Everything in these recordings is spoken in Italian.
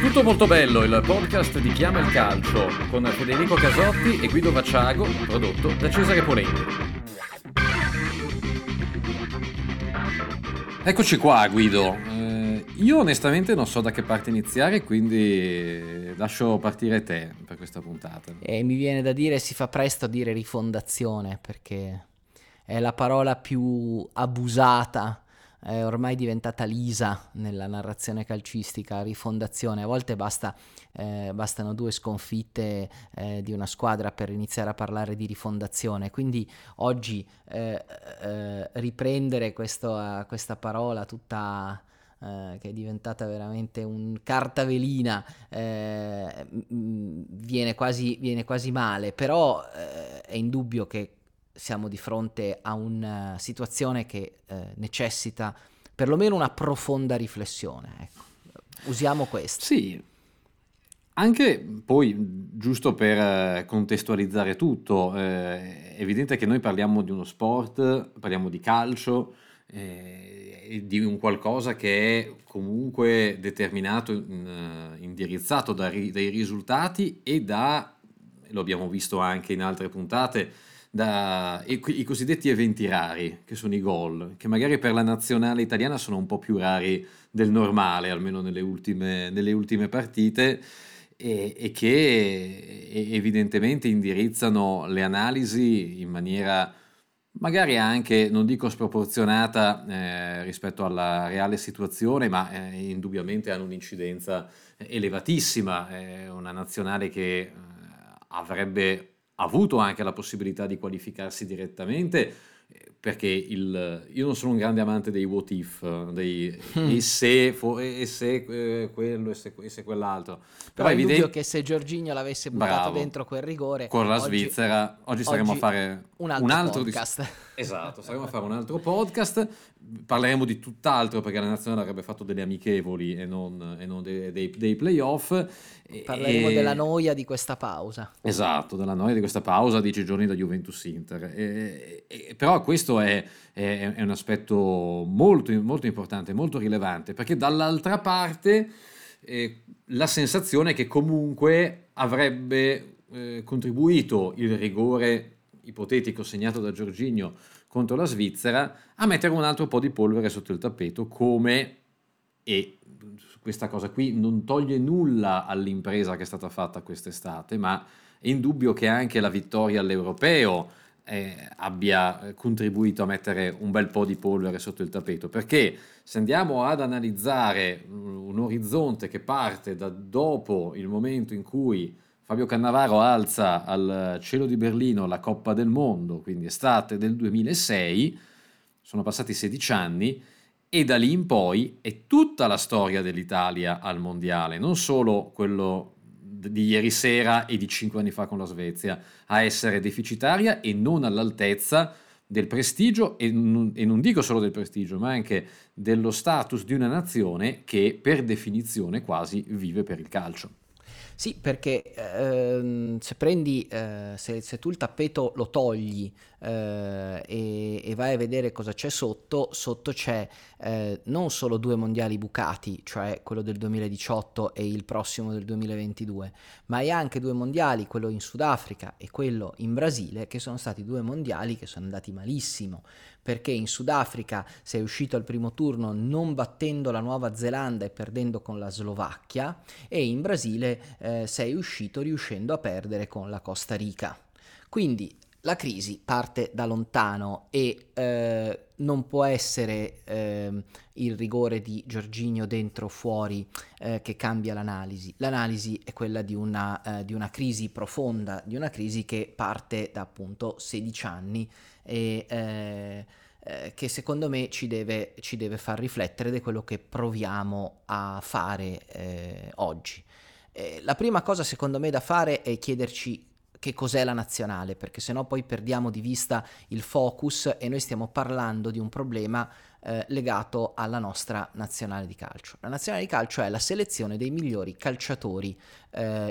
Tutto molto bello, il podcast di Chiama il Calcio, con Federico Casotti e Guido Vaciago, prodotto da Cesare Polenghi. Eccoci qua, Guido. Io onestamente non so da che parte iniziare, quindi lascio partire te per questa puntata. E mi viene da dire, si fa presto a dire rifondazione, perché è la parola più abusata, è ormai diventata lisa nella narrazione calcistica, rifondazione. A volte bastano due sconfitte di una squadra per iniziare a parlare di rifondazione, quindi oggi riprendere questa parola tutta che è diventata veramente un cartavelina viene quasi male, però è indubbio che siamo di fronte a una situazione che necessita perlomeno una profonda riflessione, ecco. Usiamo questo. Sì, anche poi, giusto per contestualizzare tutto, è evidente che noi parliamo di uno sport, parliamo di calcio, di un qualcosa che è comunque determinato, indirizzato dai risultati e lo abbiamo visto anche in altre puntate, i cosiddetti eventi rari, che sono i gol, che magari per la nazionale italiana sono un po' più rari del normale, almeno nelle ultime partite, e che evidentemente indirizzano le analisi in maniera magari anche, non dico sproporzionata rispetto alla reale situazione, ma indubbiamente hanno un'incidenza elevatissima. Una nazionale che avrebbe avuto anche la possibilità di qualificarsi direttamente, perché io non sono un grande amante dei what if, e se quell'altro, però è evidente che se Jorginho l'avesse buttato dentro quel rigore con la Svizzera oggi saremmo a fare un altro podcast esatto, saremmo a fare un altro podcast, parleremo di tutt'altro, perché la nazionale avrebbe fatto delle amichevoli e non dei playoff. Parleremo della noia di questa pausa, esatto, della noia di questa pausa, 10 giorni da Juventus-Inter, però questo è un aspetto molto, molto importante, molto rilevante, perché dall'altra parte la sensazione è che comunque avrebbe contribuito il rigore ipotetico segnato da Jorginho contro la Svizzera a mettere un altro po' di polvere sotto il tappeto, come, e questa cosa qui non toglie nulla all'impresa che è stata fatta quest'estate, ma è indubbio che anche la vittoria all'Europeo abbia contribuito a mettere un bel po' di polvere sotto il tappeto, perché se andiamo ad analizzare un orizzonte che parte da dopo il momento in cui Fabio Cannavaro alza al cielo di Berlino la Coppa del Mondo, quindi estate del 2006, sono passati 16 anni, e da lì in poi è tutta la storia dell'Italia al mondiale, non solo quello di ieri sera e di 5 anni fa con la Svezia, a essere deficitaria e non all'altezza del prestigio, e non dico solo del prestigio, ma anche dello status di una nazione che per definizione quasi vive per il calcio. Sì, perché se prendi, se tu il tappeto lo togli e vai a vedere cosa c'è sotto c'è non solo due mondiali bucati, cioè quello del 2018 e il prossimo del 2022, ma hai anche due mondiali, quello in Sudafrica e quello in Brasile, che sono stati due mondiali che sono andati malissimo, perché in Sudafrica sei uscito al primo turno non battendo la Nuova Zelanda e perdendo con la Slovacchia, e in Brasile sei uscito riuscendo a perdere con la Costa Rica. Quindi la crisi parte da lontano e non può essere il rigore di Jorginho dentro o fuori che cambia l'analisi. L'analisi è quella di una crisi profonda, di una crisi che parte da appunto 16 anni e che secondo me ci deve far riflettere di quello che proviamo a fare oggi. La prima cosa secondo me da fare è chiederci che cos'è la nazionale, perché sennò poi perdiamo di vista il focus e noi stiamo parlando di un problema legato alla nostra nazionale di calcio. La nazionale di calcio è la selezione dei migliori calciatori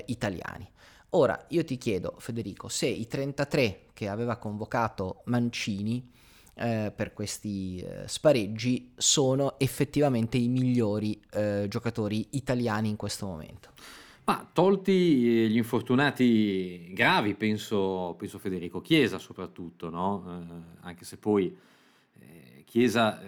italiani. Ora, io ti chiedo, Federico, se i 33 che aveva convocato Mancini per questi spareggi sono effettivamente i migliori giocatori italiani in questo momento. Ma tolti gli infortunati gravi, penso Federico Chiesa soprattutto, no? Anche se poi Chiesa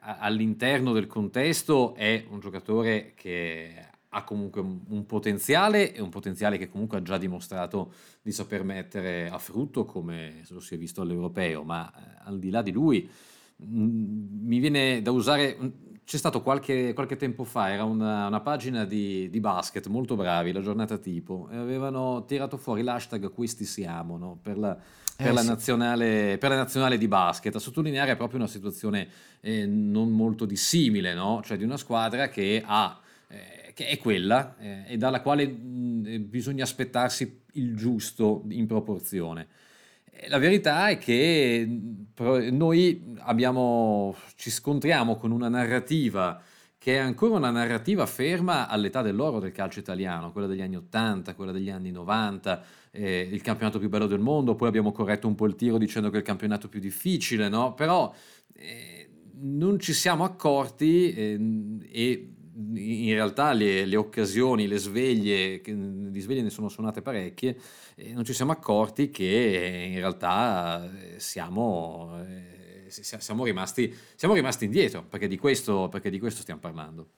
all'interno del contesto è un giocatore che ha comunque un potenziale, e un potenziale che comunque ha già dimostrato di saper mettere a frutto, come lo si è visto all'Europeo. Ma al di là di lui, mi viene da usare, c'è stato qualche tempo fa, era una pagina di basket molto bravi, la giornata tipo, e avevano tirato fuori l'hashtag "questi siamo", no? Per la nazionale di basket, a sottolineare proprio una situazione non molto dissimile, no? Cioè di una squadra che è quella e dalla quale bisogna aspettarsi il giusto in proporzione. La verità è che noi ci scontriamo con una narrativa che è ancora una narrativa ferma all'età dell'oro del calcio italiano, quella degli anni 80, quella degli anni 90, il campionato più bello del mondo. Poi abbiamo corretto un po' il tiro dicendo che è il campionato più difficile, no? Però non ci siamo accorti e in realtà le occasioni, le sveglie, di sveglie ne sono suonate parecchie, non ci siamo accorti che in realtà siamo rimasti indietro, perché di questo stiamo parlando.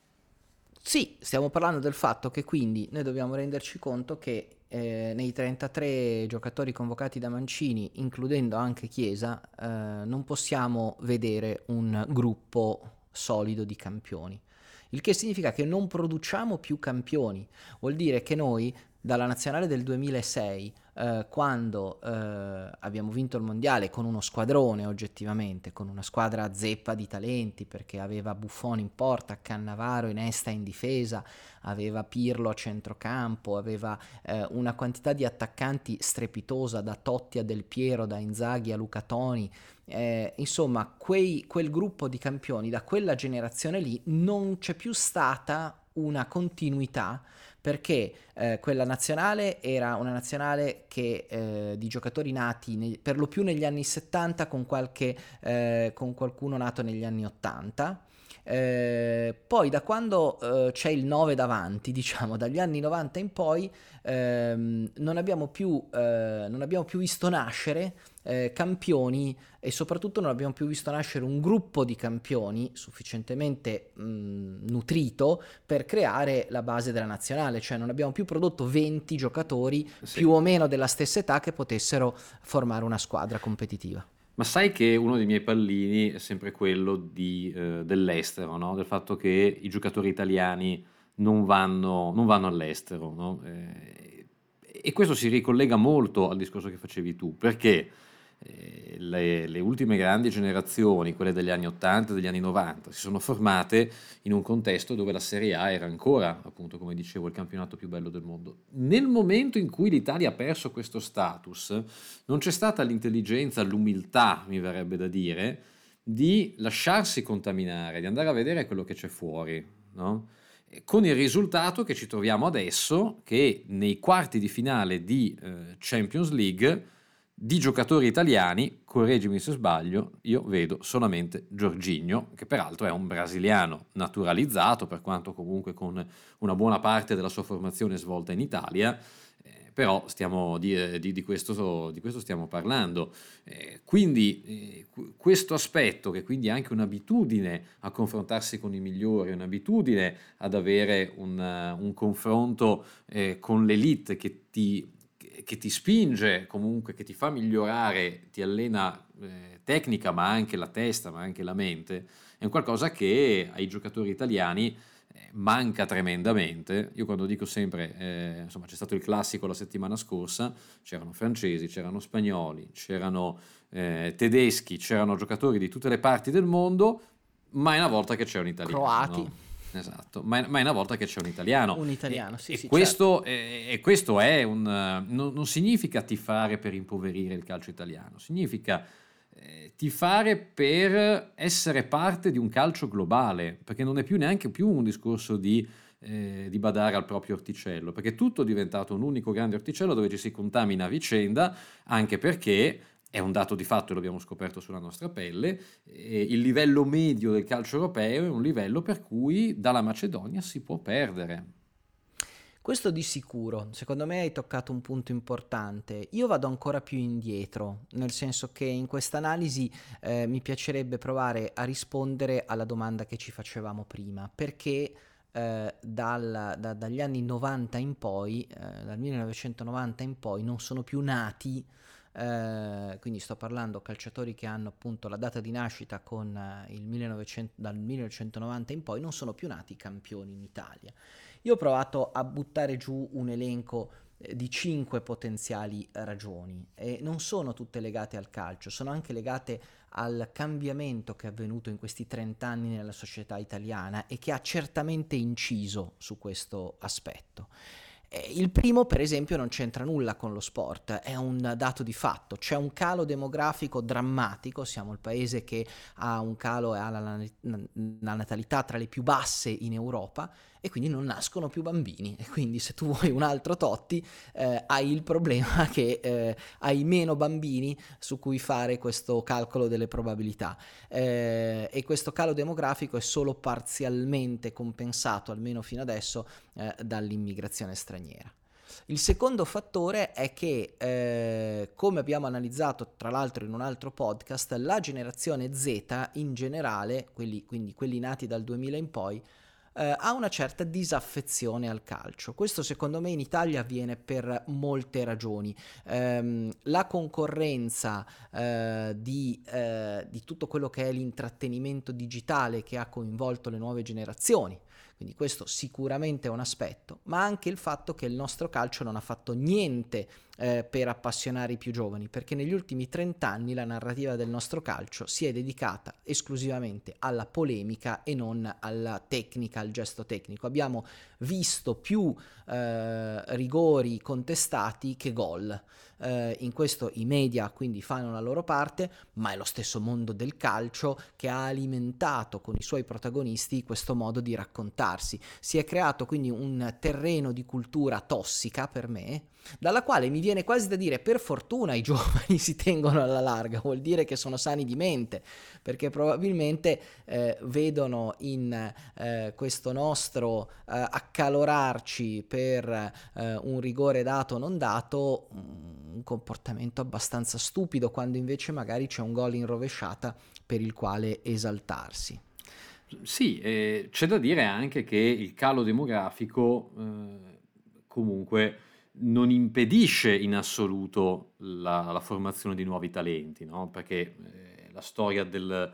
Sì, stiamo parlando del fatto che quindi noi dobbiamo renderci conto che nei 33 giocatori convocati da Mancini, includendo anche Chiesa, non possiamo vedere un gruppo solido di campioni. Il che significa che non produciamo più campioni. Vuol dire che noi, dalla nazionale del 2006, quando abbiamo vinto il mondiale con uno squadrone oggettivamente, con una squadra zeppa di talenti, perché aveva Buffon in porta, Cannavaro, Iniesta in difesa, aveva Pirlo a centrocampo, aveva una quantità di attaccanti strepitosa, da Totti a Del Piero, da Inzaghi a Luca Toni, insomma quel gruppo di campioni, da quella generazione lì non c'è più stata una continuità, perché quella nazionale era una nazionale che di giocatori nati per lo più negli anni 70, con qualcuno nato negli anni 80. Poi da quando c'è il 9 davanti, diciamo dagli anni 90 in poi, non abbiamo più visto nascere campioni, e soprattutto non abbiamo più visto nascere un gruppo di campioni sufficientemente nutrito per creare la base della nazionale. Cioè non abbiamo più prodotto 20 giocatori più o meno della stessa età che potessero formare una squadra competitiva. Ma sai che uno dei miei pallini è sempre quello dell'estero, no? Del fatto che i giocatori italiani non vanno all'estero, no? E questo si ricollega molto al discorso che facevi tu, perché le ultime grandi generazioni, quelle degli anni 80 e degli anni 90, si sono formate in un contesto dove la Serie A era ancora, appunto, come dicevo, il campionato più bello del mondo. Nel momento in cui l'Italia ha perso questo status, non c'è stata l'intelligenza, l'umiltà, mi verrebbe da dire, di lasciarsi contaminare, di andare a vedere quello che c'è fuori, no? Con il risultato che ci troviamo adesso, che nei quarti di finale di Champions League, di giocatori italiani, correggimi se sbaglio, io vedo solamente Jorginho, che peraltro è un brasiliano naturalizzato, per quanto comunque con una buona parte della sua formazione svolta in Italia, però stiamo di questo stiamo parlando. Quindi questo aspetto, che quindi è anche un'abitudine a confrontarsi con i migliori, un'abitudine ad avere un confronto con l'elite che ti spinge comunque, che ti fa migliorare, ti allena tecnica, ma anche la testa, ma anche la mente, è un qualcosa che ai giocatori italiani manca tremendamente. Io quando dico sempre, insomma, c'è stato il classico la settimana scorsa, c'erano francesi, c'erano spagnoli, c'erano tedeschi, c'erano giocatori di tutte le parti del mondo, mai una volta che c'è un italiano. Croati. No? Esatto, ma è una volta che c'è un italiano. Un italiano, sì, sì. Questo, certo. E questo è non significa tifare per impoverire il calcio italiano, significa tifare per essere parte di un calcio globale, perché non è più neanche più un discorso di badare al proprio orticello, perché tutto è diventato un unico grande orticello dove ci si contamina a vicenda, anche perché è un dato di fatto e lo abbiamo scoperto sulla nostra pelle, il livello medio del calcio europeo è un livello per cui dalla Macedonia si può perdere. Questo di sicuro, secondo me hai toccato un punto importante. Io vado ancora più indietro, nel senso che in questa analisi mi piacerebbe provare a rispondere alla domanda che ci facevamo prima, perché dagli anni 90 in poi, dal 1990 in poi, non sono più nati, quindi sto parlando calciatori che hanno appunto la data di nascita con dal 1990 in poi, non sono più nati campioni in Italia. Io ho provato a buttare giù un elenco di 5 potenziali ragioni e non sono tutte legate al calcio, sono anche legate al cambiamento che è avvenuto in questi 30 anni nella società italiana e che ha certamente inciso su questo aspetto. Il primo, per esempio, non c'entra nulla con lo sport, è un dato di fatto, c'è un calo demografico drammatico, siamo il paese che ha un calo e ha la natalità tra le più basse in Europa e quindi non nascono più bambini, e quindi se tu vuoi un altro Totti hai il problema che hai meno bambini su cui fare questo calcolo delle probabilità, e questo calo demografico è solo parzialmente compensato, almeno fino adesso, dall'immigrazione straniera. Il secondo fattore è che, come abbiamo analizzato tra l'altro in un altro podcast, la generazione Z in generale, quelli nati dal 2000 in poi, ha una certa disaffezione al calcio. Questo secondo me in Italia avviene per molte ragioni. La concorrenza di tutto quello che è l'intrattenimento digitale che ha coinvolto le nuove generazioni, quindi questo sicuramente è un aspetto, ma anche il fatto che il nostro calcio non ha fatto niente per appassionare i più giovani, perché negli ultimi 30 anni la narrativa del nostro calcio si è dedicata esclusivamente alla polemica e non alla tecnica, al gesto tecnico. Abbiamo visto più rigori contestati che gol. In questo i media quindi fanno la loro parte, ma è lo stesso mondo del calcio che ha alimentato con i suoi protagonisti questo modo di raccontarsi. Si è creato quindi un terreno di cultura tossica, per me, dalla quale mi viene quasi da dire: per fortuna i giovani si tengono alla larga, vuol dire che sono sani di mente, perché probabilmente vedono in questo nostro accalorarci per un rigore dato o non dato un comportamento abbastanza stupido, quando invece magari c'è un gol in rovesciata per il quale esaltarsi. Sì, c'è da dire anche che il calo demografico comunque non impedisce in assoluto la formazione di nuovi talenti, no? Perché la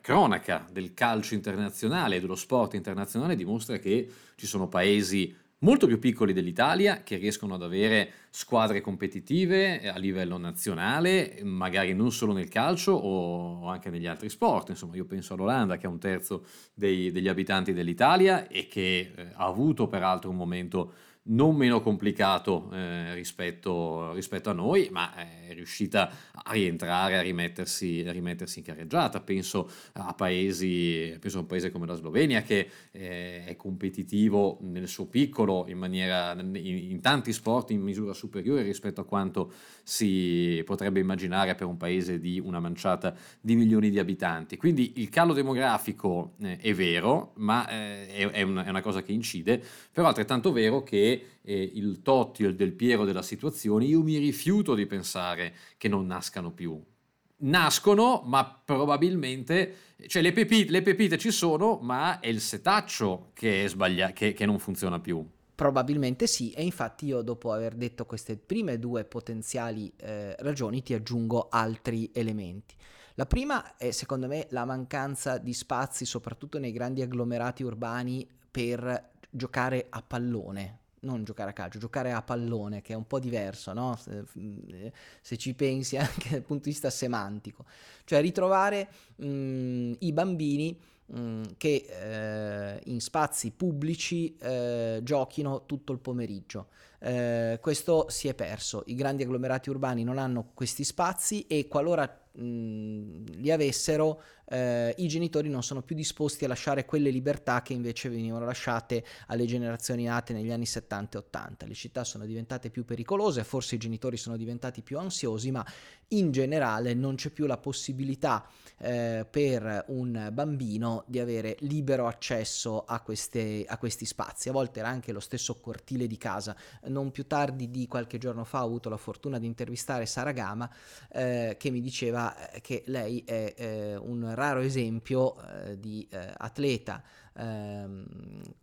cronaca del calcio internazionale e dello sport internazionale dimostra che ci sono paesi molto più piccoli dell'Italia che riescono ad avere squadre competitive a livello nazionale, magari non solo nel calcio o anche negli altri sport. Insomma, io penso all'Olanda, che è un terzo degli abitanti dell'Italia e che ha avuto peraltro un momento non meno complicato rispetto a noi, ma è riuscita a rientrare, a rimettersi in carreggiata. Penso a un paese come la Slovenia, che è competitivo nel suo piccolo in tanti sport in misura superiore rispetto a quanto si potrebbe immaginare per un paese di una manciata di milioni di abitanti. Quindi il calo demografico è vero, ma è una cosa che incide, però è altrettanto vero che il Totti o il Del Piero della situazione, io mi rifiuto di pensare che non nascano più. Nascono, ma probabilmente, cioè, le pepite ci sono, ma è il setaccio che è sbagliato, che non funziona più. Probabilmente sì, e infatti io, dopo aver detto queste prime due potenziali ragioni, ti aggiungo altri elementi. La prima è, secondo me, la mancanza di spazi, soprattutto nei grandi agglomerati urbani, per giocare a pallone. Non giocare a calcio, giocare a pallone, che è un po' diverso, no? Se ci pensi anche dal punto di vista semantico, cioè ritrovare i bambini che in spazi pubblici giochino tutto il pomeriggio. Questo si è perso. I grandi agglomerati urbani non hanno questi spazi e qualora li avessero, i genitori non sono più disposti a lasciare quelle libertà che invece venivano lasciate alle generazioni nate negli anni 70 e 80. Le città sono diventate più pericolose, forse i genitori sono diventati più ansiosi, ma in generale non c'è più la possibilità per un bambino di avere libero accesso a questi spazi. A volte era anche lo stesso cortile di casa. Non più tardi di qualche giorno fa ho avuto la fortuna di intervistare Sara Gama, che mi diceva che lei è un raro esempio di atleta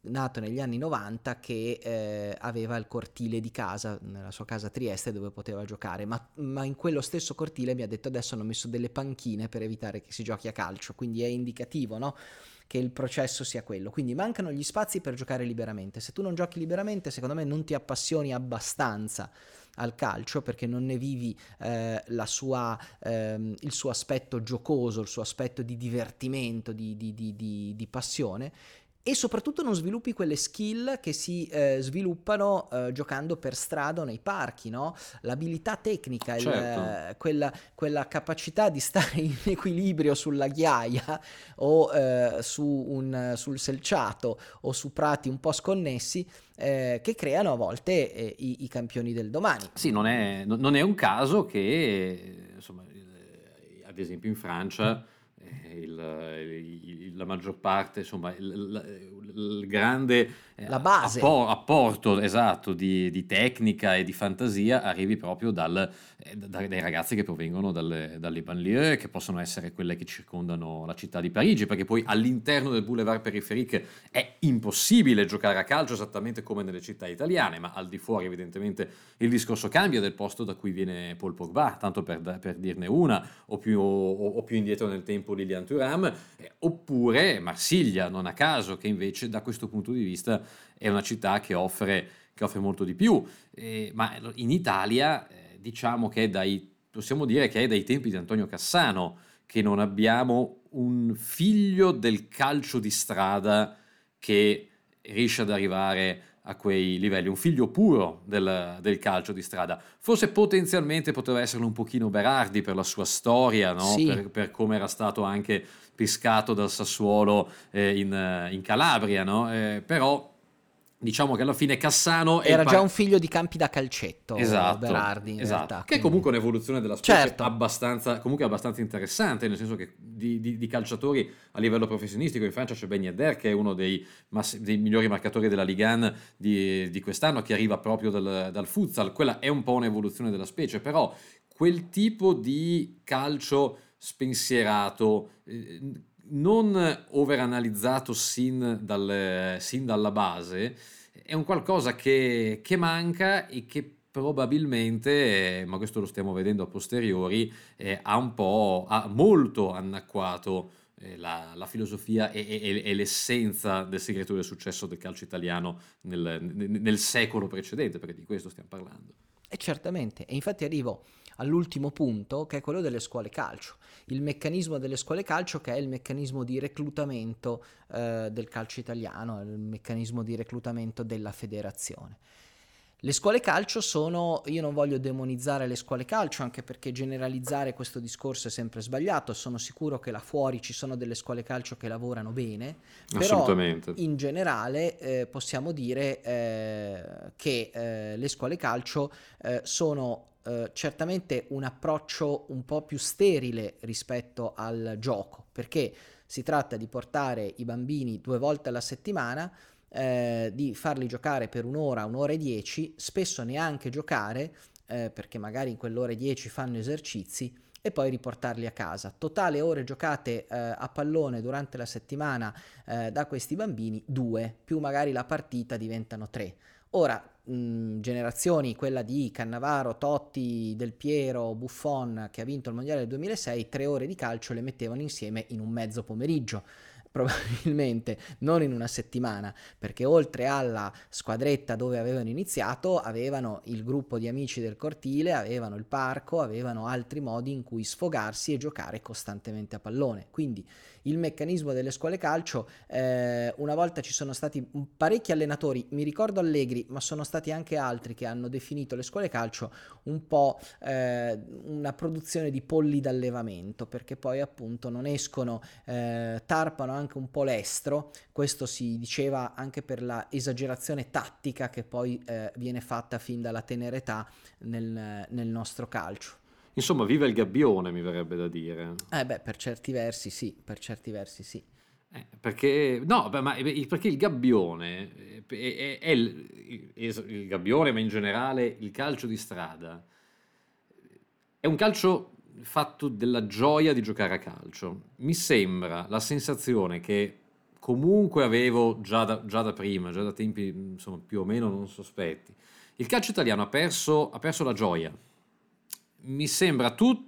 nato negli anni 90 che aveva il cortile di casa, nella sua casa a Trieste, dove poteva giocare, ma in quello stesso cortile mi ha detto adesso hanno messo delle panchine per evitare che si giochi a calcio, quindi è indicativo, no? Che il processo sia quello, quindi mancano gli spazi per giocare liberamente. Se tu non giochi liberamente, secondo me non ti appassioni abbastanza al calcio, perché non ne vivi il suo aspetto giocoso, il suo aspetto di divertimento, di passione, e soprattutto non sviluppi quelle skill che si sviluppano giocando per strada o nei parchi, no? L'abilità tecnica, certo. Quella capacità di stare in equilibrio sulla ghiaia o sul selciato o su prati un po' sconnessi, che creano a volte i campioni del domani. Sì, non è un caso che, insomma, ad esempio in Francia la maggior parte, insomma, il grande la base. Apporto esatto di tecnica e di fantasia arrivi proprio dai ragazzi che provengono dalle banlieue, che possono essere quelle che circondano la città di Parigi, perché poi all'interno del boulevard périphérique è impossibile giocare a calcio esattamente come nelle città italiane, ma al di fuori evidentemente il discorso cambia, del posto da cui viene Paul Pogba, tanto per dirne una, o più indietro nel tempo Lilian Thuram, oppure Marsiglia, non a caso, che invece da questo punto di vista è una città che offre molto di più, ma in Italia diciamo che possiamo dire che è dai tempi di Antonio Cassano che non abbiamo un figlio del calcio di strada che riesce ad arrivare a quei livelli, un figlio puro del calcio di strada. Forse potenzialmente poteva esserlo un pochino Berardi per la sua storia, no? Sì. Per come era stato anche pescato dal Sassuolo in Calabria, no? Però diciamo che alla fine Cassano era già un figlio di campi da calcetto, esatto, Berardi in esatto. realtà, che è comunque un'evoluzione della specie, certo. abbastanza interessante, nel senso che di calciatori a livello professionistico in Francia c'è Ben Yedder, che è uno dei migliori marcatori della Ligue 1 di quest'anno, che arriva proprio dal futsal. Quella è un po' un'evoluzione della specie, però quel tipo di calcio spensierato, non overanalizzato sin dalla base, è un qualcosa che manca e che probabilmente, ma questo lo stiamo vedendo a posteriori, ha molto annacquato la filosofia e l'essenza del segreto del successo del calcio italiano nel secolo precedente, perché di questo stiamo parlando. E certamente, e infatti arrivo all'ultimo punto, che è quello delle scuole calcio, il meccanismo delle scuole calcio, che è il meccanismo di reclutamento del calcio italiano, il meccanismo di reclutamento della federazione. Le scuole calcio io non voglio demonizzare le scuole calcio, anche perché generalizzare questo discorso è sempre sbagliato. Sono sicuro che là fuori ci sono delle scuole calcio che lavorano bene, però in generale possiamo dire che le scuole calcio sono certamente un approccio un po' più sterile rispetto al gioco, perché si tratta di portare i bambini 2 volte alla settimana, di farli giocare per 1 ora, 1 ora e 10, spesso neanche giocare, perché magari in quell'ora e 10 fanno esercizi, e poi riportarli a casa. Totale ore giocate a pallone durante la settimana da questi bambini 2, più magari la partita diventano 3. Ora, generazioni, quella di Cannavaro, Totti, Del Piero, Buffon, che ha vinto il mondiale del 2006, 3 ore di calcio le mettevano insieme in un mezzo pomeriggio, probabilmente non in una settimana, perché oltre alla squadretta dove avevano iniziato avevano il gruppo di amici del cortile, avevano il parco, avevano altri modi in cui sfogarsi e giocare costantemente a pallone. Quindi il meccanismo delle scuole calcio. Una volta ci sono stati parecchi allenatori, mi ricordo Allegri, ma sono stati anche altri che hanno definito le scuole calcio un po' una produzione di polli d'allevamento, perché poi appunto non escono, tarpano anche un po' l'estro. Questo si diceva anche per la esagerazione tattica che poi viene fatta fin dalla tenera età nel nostro calcio. Insomma, vive il gabbione, mi verrebbe da dire. Per certi versi sì, Perché il gabbione è il gabbione, ma in generale il calcio di strada è un calcio fatto della gioia di giocare a calcio. Mi sembra la sensazione che comunque avevo già da tempi, insomma, più o meno non sospetti. Il calcio italiano ha perso la gioia. Mi sembra sotto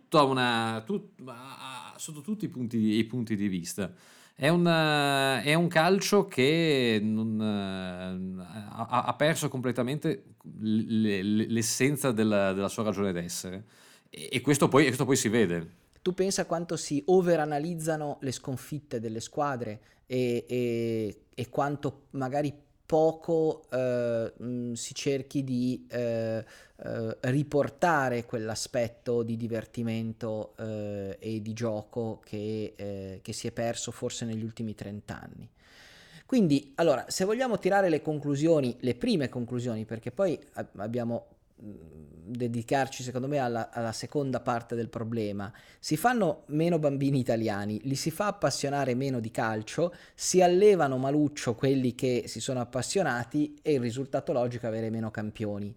tutti i punti di vista. È un calcio che ha perso completamente l'essenza della sua ragione d'essere, e questo poi si vede. Tu pensa quanto si overanalizzano le sconfitte delle squadre e quanto magari poco si cerchi di riportare quell'aspetto di divertimento e di gioco che si è perso forse negli ultimi 30 anni. Quindi, allora, se vogliamo tirare le prime conclusioni, perché poi abbiamo dedicarci secondo me alla seconda parte del problema, si fanno meno bambini italiani, li si fa appassionare meno di calcio, si allevano maluccio quelli che si sono appassionati, e il risultato logico è avere meno campioni.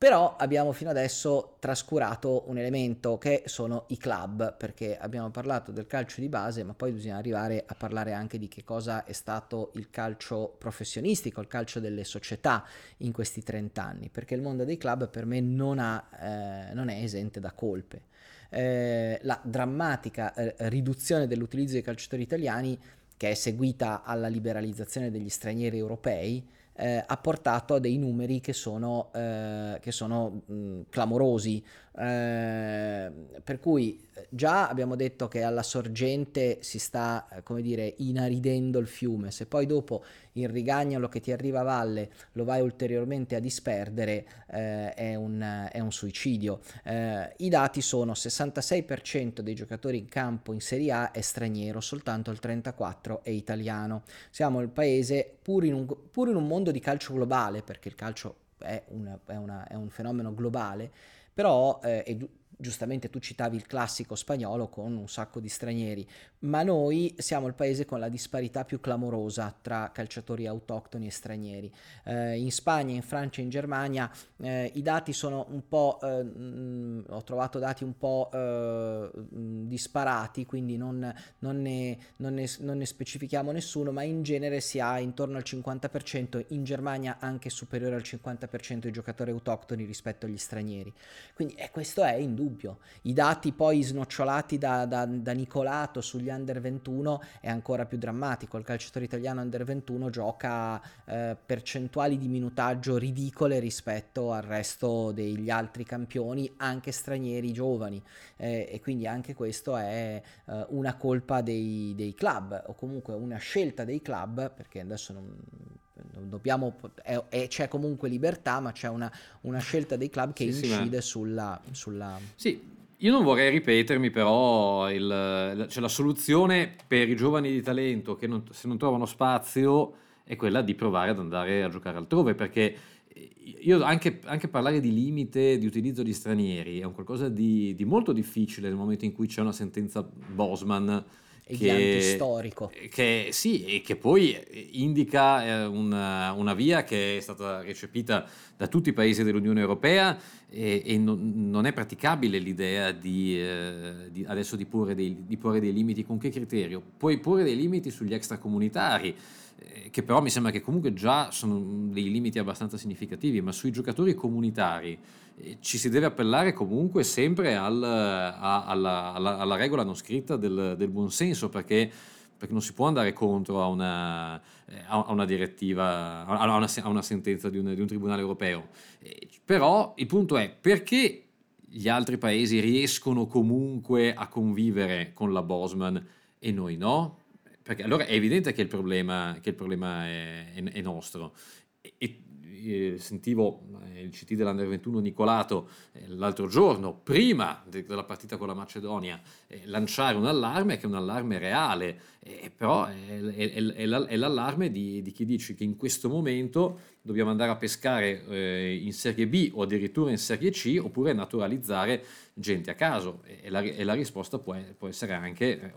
Però abbiamo fino adesso trascurato un elemento che sono i club, perché abbiamo parlato del calcio di base, ma poi bisogna arrivare a parlare anche di che cosa è stato il calcio professionistico, il calcio delle società in questi 30 anni, perché il mondo dei club per me non è esente da colpe. La drammatica riduzione dell'utilizzo dei calciatori italiani, che è seguita alla liberalizzazione degli stranieri europei, ha portato a dei numeri che sono clamorosi, per cui già abbiamo detto che alla sorgente si sta, come dire, inaridendo il fiume. Se poi dopo il rigagnolo che ti arriva a valle lo vai ulteriormente a disperdere, è un suicidio. I dati sono: 66% dei giocatori in campo in Serie A è straniero, soltanto il 34% è italiano. Siamo il paese, pur in un mondo di calcio globale, perché il calcio è un fenomeno globale, però giustamente tu citavi il classico spagnolo con un sacco di stranieri, ma noi siamo il paese con la disparità più clamorosa tra calciatori autoctoni e stranieri. In Spagna, in Francia, in Germania i dati sono un po', ho trovato dati un po' disparati, quindi non ne specifichiamo nessuno, ma in genere si ha intorno al 50%, in Germania anche superiore al 50% i giocatori autoctoni rispetto agli stranieri. Quindi questo è indubbio. I dati poi snocciolati da Nicolato sugli under 21 è ancora più drammatico. Il calciatore italiano under 21 gioca percentuali di minutaggio ridicole rispetto al resto degli altri campioni, anche stranieri giovani, e quindi anche questo è una colpa dei club, o comunque una scelta dei club, perché adesso c'è comunque libertà, ma c'è una scelta dei club che incide sulla... Sì, io non vorrei ripetermi, però c'è la soluzione per i giovani di talento che se non trovano spazio è quella di provare ad andare a giocare altrove, perché io anche parlare di limite di utilizzo di stranieri è un qualcosa di molto difficile nel momento in cui c'è una sentenza Bosman che poi indica una via che è stata recepita da tutti i paesi dell'Unione Europea, e non è praticabile l'idea di porre dei limiti. Con che criterio? Puoi porre dei limiti sugli extracomunitari, che però mi sembra che comunque già sono dei limiti abbastanza significativi, ma sui giocatori comunitari ci si deve appellare comunque sempre alla regola non scritta del buonsenso, perché non si può andare contro a una direttiva, a una sentenza di un tribunale europeo. Però il punto è: perché gli altri paesi riescono comunque a convivere con la Bosman e noi no? Perché allora è evidente che il problema è nostro. E sentivo il CT dell'Under 21 Nicolato l'altro giorno, prima della partita con la Macedonia, lanciare un allarme che è un allarme reale, però è l'allarme di chi dice che in questo momento dobbiamo andare a pescare in Serie B o addirittura in Serie C, oppure naturalizzare gente a caso, e la risposta può essere anche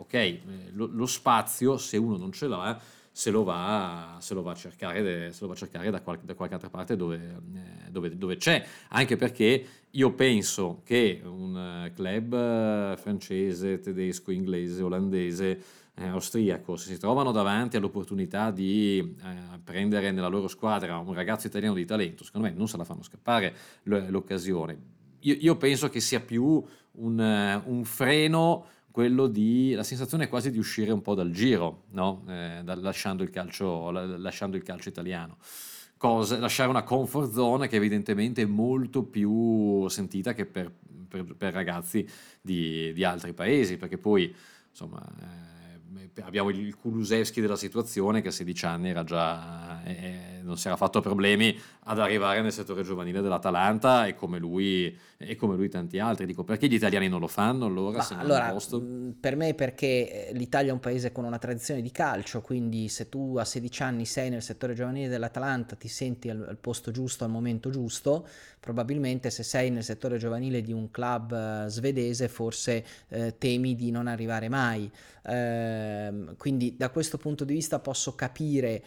lo spazio, se uno non ce l'ha, se lo va a cercare da qualche altra parte dove c'è, anche perché io penso che un club francese, tedesco, inglese, olandese, austriaco, se si trovano davanti all'opportunità di prendere nella loro squadra un ragazzo italiano di talento, secondo me non se la fanno scappare l'occasione. Io penso che sia più un freno, quello di la sensazione quasi di uscire un po' dal giro, no? Lasciando il calcio italiano. Lasciare una comfort zone che evidentemente è molto più sentita che per ragazzi di altri paesi, perché poi insomma abbiamo il Kulusevski della situazione, che a 16 anni era già non si era fatto problemi ad arrivare nel settore giovanile dell'Atalanta, e come lui tanti altri. Dico, perché gli italiani non lo fanno allora? Per me, perché l'Italia è un paese con una tradizione di calcio, quindi se tu a 16 anni sei nel settore giovanile dell'Atalanta ti senti al posto giusto, al momento giusto. Probabilmente se sei nel settore giovanile di un club svedese forse temi di non arrivare mai, quindi da questo punto di vista posso capire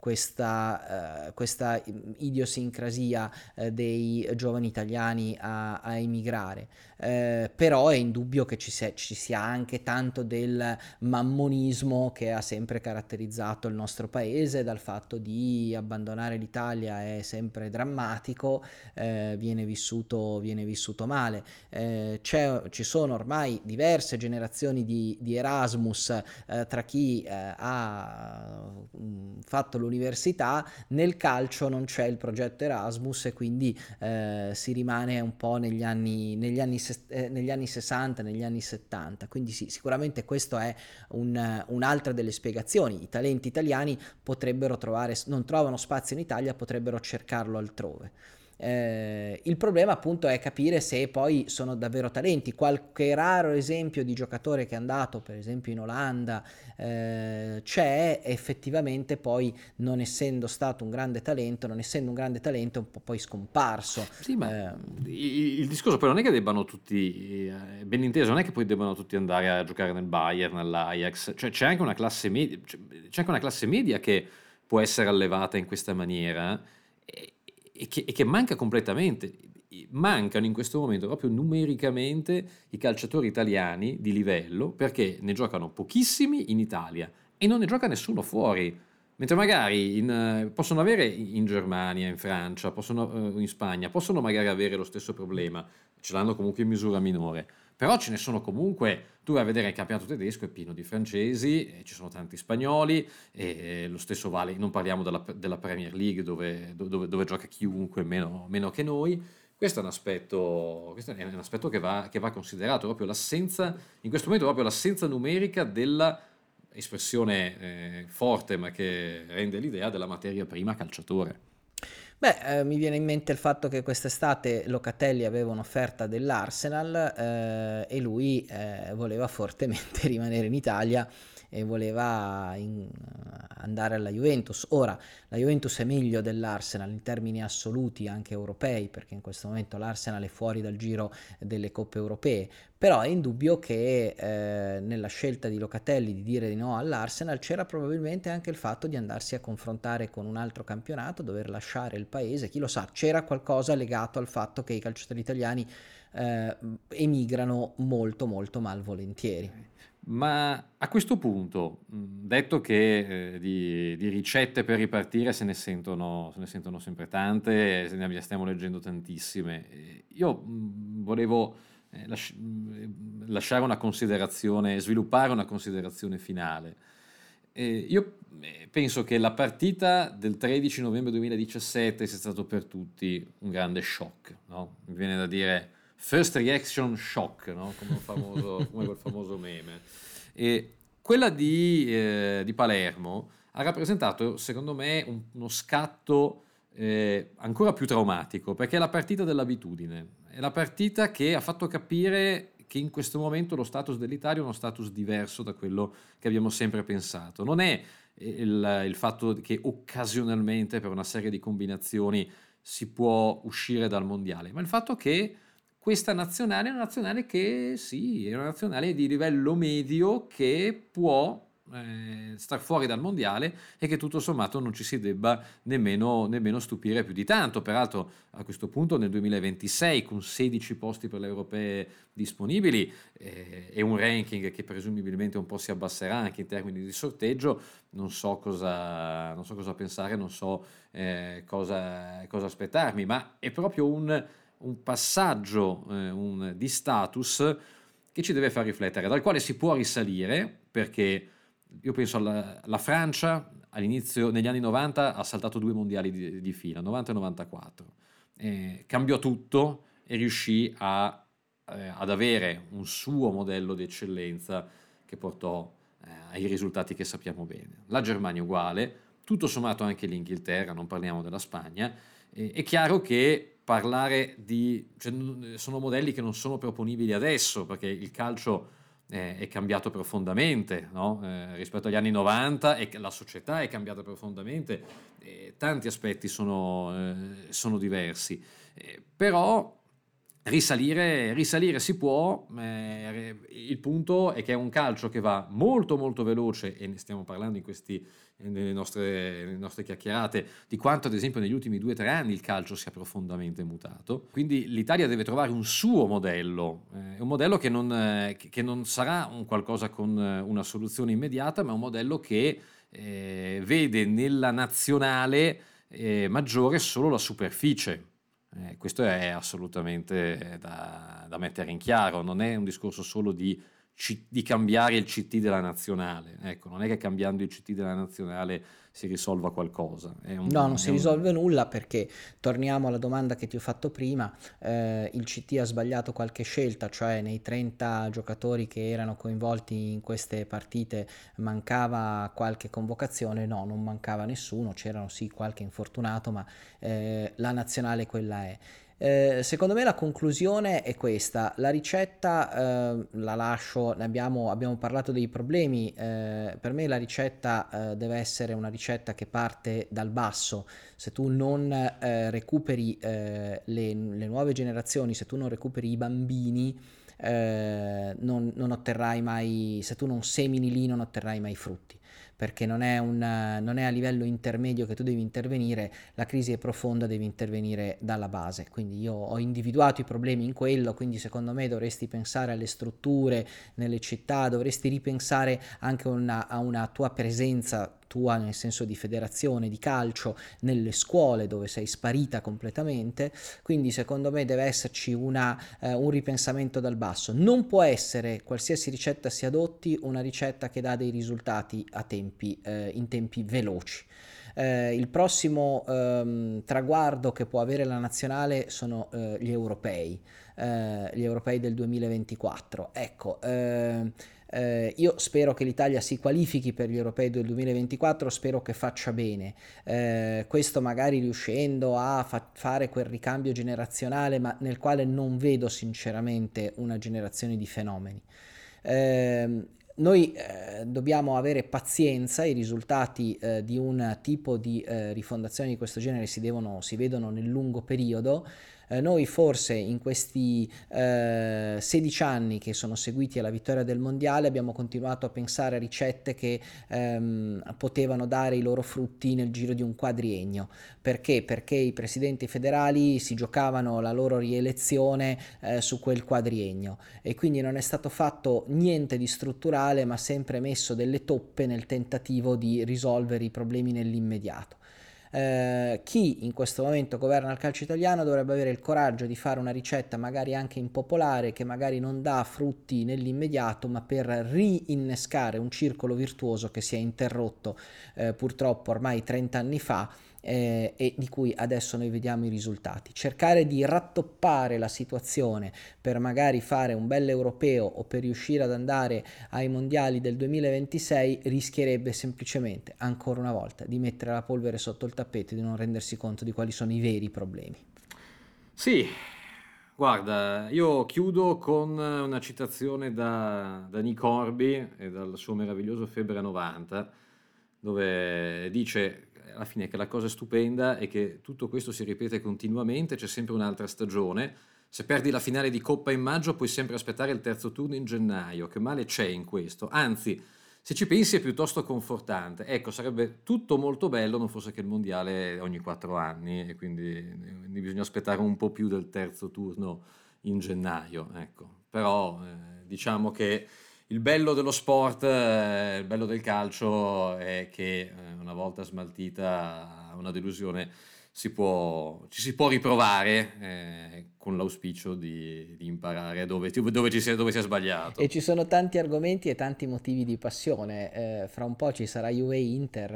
questa idiosincrasia dei giovani italiani a emigrare, però è indubbio che ci sia anche tanto del mammonismo che ha sempre caratterizzato il nostro paese, dal fatto di abbandonare l'Italia è sempre drammatico, viene vissuto male. Ci sono ormai diverse generazioni di Erasmus, tra chi ha fatto l'università. Nel calcio non c'è il progetto Erasmus, e quindi si rimane un po' negli anni 60, negli anni 70, quindi sì, sicuramente questo è un'altra delle spiegazioni. I talenti italiani non trovano spazio in Italia, potrebbero cercarlo altrove. Il problema appunto è capire se poi sono davvero talenti. Qualche raro esempio di giocatore che è andato per esempio in Olanda c'è, effettivamente poi non essendo un grande talento è un po' poi scomparso. Sì, ma il discorso poi non è che debbano tutti, ben inteso, non è che poi debbano tutti andare a giocare nel Bayern, nell'Ajax, cioè c'è anche una classe media che può essere allevata in questa maniera, e che manca completamente. Mancano in questo momento proprio numericamente i calciatori italiani di livello, perché ne giocano pochissimi in Italia e non ne gioca nessuno fuori, mentre magari possono avere in Germania, in Francia, in Spagna, possono magari avere lo stesso problema, ce l'hanno comunque in misura minore, però ce ne sono comunque. Tu vai a vedere il campionato tedesco, è pieno di francesi, ci sono tanti spagnoli, e lo stesso vale, non parliamo della Premier League dove gioca chiunque, meno che noi. Questo è un aspetto che va considerato, proprio l'assenza, in questo momento proprio l'assenza numerica della espressione forte, ma che rende l'idea della materia prima calciatore. Mi viene in mente il fatto che quest'estate Locatelli aveva un'offerta dell'Arsenal e lui voleva fortemente rimanere in Italia e voleva andare alla Juventus. Ora, la Juventus è meglio dell'Arsenal in termini assoluti, anche europei, perché in questo momento l'Arsenal è fuori dal giro delle coppe europee, però è indubbio che nella scelta di Locatelli di dire di no all'Arsenal c'era probabilmente anche il fatto di andarsi a confrontare con un altro campionato, dover lasciare il paese, chi lo sa, c'era qualcosa legato al fatto che i calciatori italiani emigrano molto molto malvolentieri. Ma a questo punto, detto che di ricette per ripartire se ne sentono sempre tante, ne stiamo leggendo tantissime, io volevo lasciare una considerazione, sviluppare una considerazione finale. Io penso che la partita del 13 novembre 2017 sia stato per tutti un grande shock, no? Mi viene da dire first reaction shock, no? Come quel famoso meme. E quella di Palermo ha rappresentato, secondo me, uno scatto ancora più traumatico, perché è la partita dell'abitudine, è la partita che ha fatto capire che in questo momento lo status dell'Italia è uno status diverso da quello che abbiamo sempre pensato. Non è il fatto che occasionalmente per una serie di combinazioni si può uscire dal mondiale, ma il fatto che questa nazionale è una nazionale che sì, è una nazionale di livello medio che può star fuori dal mondiale e che tutto sommato non ci si debba nemmeno stupire più di tanto. Peraltro a questo punto nel 2026 con 16 posti per le europee disponibili e un ranking che presumibilmente un po' si abbasserà anche in termini di sorteggio, non so cosa pensare, non so cosa aspettarmi, ma è proprio un passaggio di status che ci deve far riflettere, dal quale si può risalire, perché io penso alla Francia all'inizio, negli anni 90 ha saltato 2 mondiali di fila, 90 e 94, cambiò tutto e riuscì ad avere un suo modello di eccellenza che portò ai risultati che sappiamo bene. La Germania uguale, tutto sommato anche l'Inghilterra, non parliamo della Spagna. È chiaro che sono modelli che non sono proponibili adesso, perché il calcio è cambiato profondamente, no? Rispetto agli anni 90 e la società è cambiata profondamente, tanti aspetti sono diversi, però risalire si può. Il punto è che è un calcio che va molto molto veloce, e ne stiamo parlando nelle nostre chiacchierate di quanto ad esempio negli ultimi 2-3 anni il calcio sia profondamente mutato. Quindi l'Italia deve trovare un suo modello, un modello che non sarà un qualcosa con una soluzione immediata, ma un modello che vede nella nazionale maggiore solo la superficie. Questo è assolutamente da mettere in chiaro, non è un discorso solo di cambiare il CT della nazionale, ecco, non è che cambiando il CT della nazionale si risolva qualcosa. Non si risolve nulla, perché torniamo alla domanda che ti ho fatto prima, il CT ha sbagliato qualche scelta, cioè nei 30 giocatori che erano coinvolti in queste partite mancava qualche convocazione? No, non mancava nessuno, c'erano sì qualche infortunato, ma la nazionale quella è. Secondo me la conclusione è questa, la ricetta la lascio, abbiamo parlato dei problemi, per me la ricetta deve essere una ricetta che parte dal basso. Se tu non recuperi le nuove generazioni, se tu non recuperi i bambini, non otterrai mai, se tu non semini lì non otterrai mai frutti, perché non è a livello intermedio che tu devi intervenire, la crisi è profonda, devi intervenire dalla base. Quindi io ho individuato i problemi in quello, quindi secondo me dovresti pensare alle strutture nelle città, dovresti ripensare anche a una tua presenza, tua nel senso di federazione, di calcio, nelle scuole dove sei sparita completamente. Quindi secondo me deve esserci un ripensamento dal basso. Non può essere, qualsiasi ricetta si adotti, una ricetta che dà dei risultati in tempi veloci. Il prossimo traguardo che può avere la nazionale sono gli europei del 2024. Ecco, io spero che l'Italia si qualifichi per gli europei del 2024, spero che faccia bene, questo magari riuscendo a fare quel ricambio generazionale, ma nel quale non vedo sinceramente una generazione di fenomeni. Noi dobbiamo avere pazienza, i risultati di un tipo di rifondazione di questo genere si vedono nel lungo periodo. Noi forse in questi 16 anni che sono seguiti alla vittoria del mondiale abbiamo continuato a pensare a ricette che potevano dare i loro frutti nel giro di un quadriennio. Perché? Perché i presidenti federali si giocavano la loro rielezione su quel quadriennio, e quindi non è stato fatto niente di strutturale, ma sempre messo delle toppe nel tentativo di risolvere i problemi nell'immediato. Chi in questo momento governa il calcio italiano dovrebbe avere il coraggio di fare una ricetta magari anche impopolare, che magari non dà frutti nell'immediato, ma per riinnescare un circolo virtuoso che si è interrotto purtroppo ormai 30 anni fa, e di cui adesso noi vediamo i risultati. Cercare di rattoppare la situazione per magari fare un bel europeo o per riuscire ad andare ai mondiali del 2026 rischierebbe semplicemente, ancora una volta, di mettere la polvere sotto il tappeto e di non rendersi conto di quali sono i veri problemi. Sì, guarda, io chiudo con una citazione da Nick Hornby e dal suo meraviglioso Febbre a 90, dove dice alla fine che la cosa stupenda è che tutto questo si ripete continuamente, c'è sempre un'altra stagione. Se perdi la finale di Coppa in maggio puoi sempre aspettare il terzo turno in gennaio, che male c'è in questo? Anzi, se ci pensi è piuttosto confortante. Ecco, sarebbe tutto molto bello non fosse che il mondiale è ogni 4 anni e quindi bisogna aspettare un po' più del terzo turno in gennaio, ecco. Però diciamo che il bello dello sport, il bello del calcio è che una volta smaltita una delusione ci si può riprovare con l'auspicio di imparare dove si è sbagliato. E ci sono tanti argomenti e tanti motivi di passione, fra un po' ci sarà Juve-Inter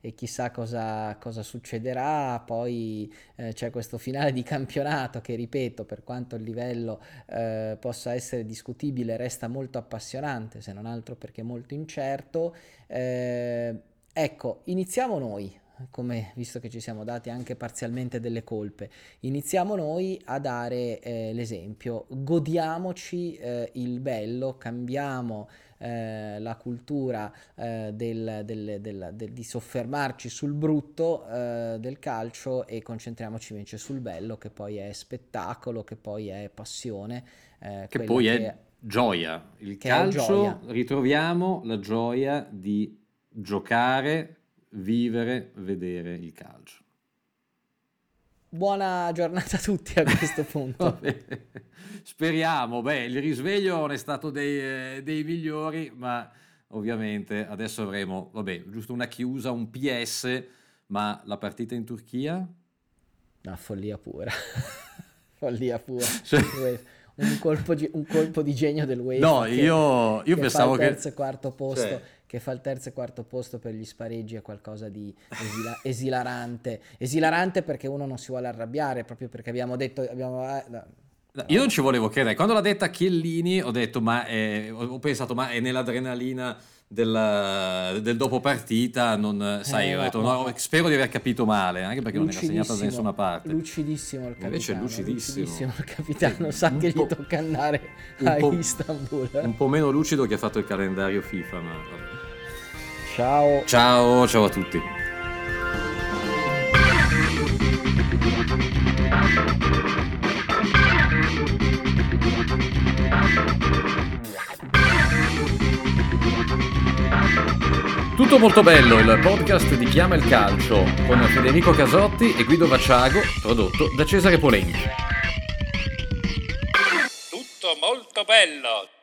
e chissà cosa succederà, poi c'è questo finale di campionato che, ripeto, per quanto il livello possa essere discutibile, resta molto appassionante, se non altro perché molto incerto. Ecco, iniziamo noi, come visto che ci siamo dati anche parzialmente delle colpe, iniziamo noi a dare l'esempio, godiamoci il bello, cambiamo la cultura di soffermarci sul brutto del calcio e concentriamoci invece sul bello, che poi è spettacolo, che poi è passione, che poi è gioia. Il calcio, gioia. Ritroviamo la gioia di giocare, vivere, vedere il calcio. Buona giornata a tutti a questo punto. Speriamo, il risveglio non è stato dei migliori, ma ovviamente adesso avremo, giusto una chiusa, un PS, ma la partita in Turchia? Una follia pura. Follia pura. Un colpo di genio del UEFA. No, io pensavo che terzo e quarto posto, cioè, che fa il terzo e quarto posto per gli spareggi è qualcosa di esilarante. Esilarante perché uno non si vuole arrabbiare, proprio perché abbiamo detto... Io non ci volevo credere. Quando l'ha detta Chiellini ho detto, ho pensato, ma è nell'adrenalina del dopo partita, ho detto, no, spero di aver capito male, anche perché non era segnata da nessuna parte. Lucidissimo il capitano. Invece è lucidissimo il capitano, sa che gli tocca andare a Istanbul. Un po' meno lucido che ha fatto il calendario FIFA, ma... Ciao a tutti. Tutto molto bello, il podcast di Chiama il Calcio con Federico Casotti e Guido Vaciago, prodotto da Cesare Polenghi. Tutto molto bello.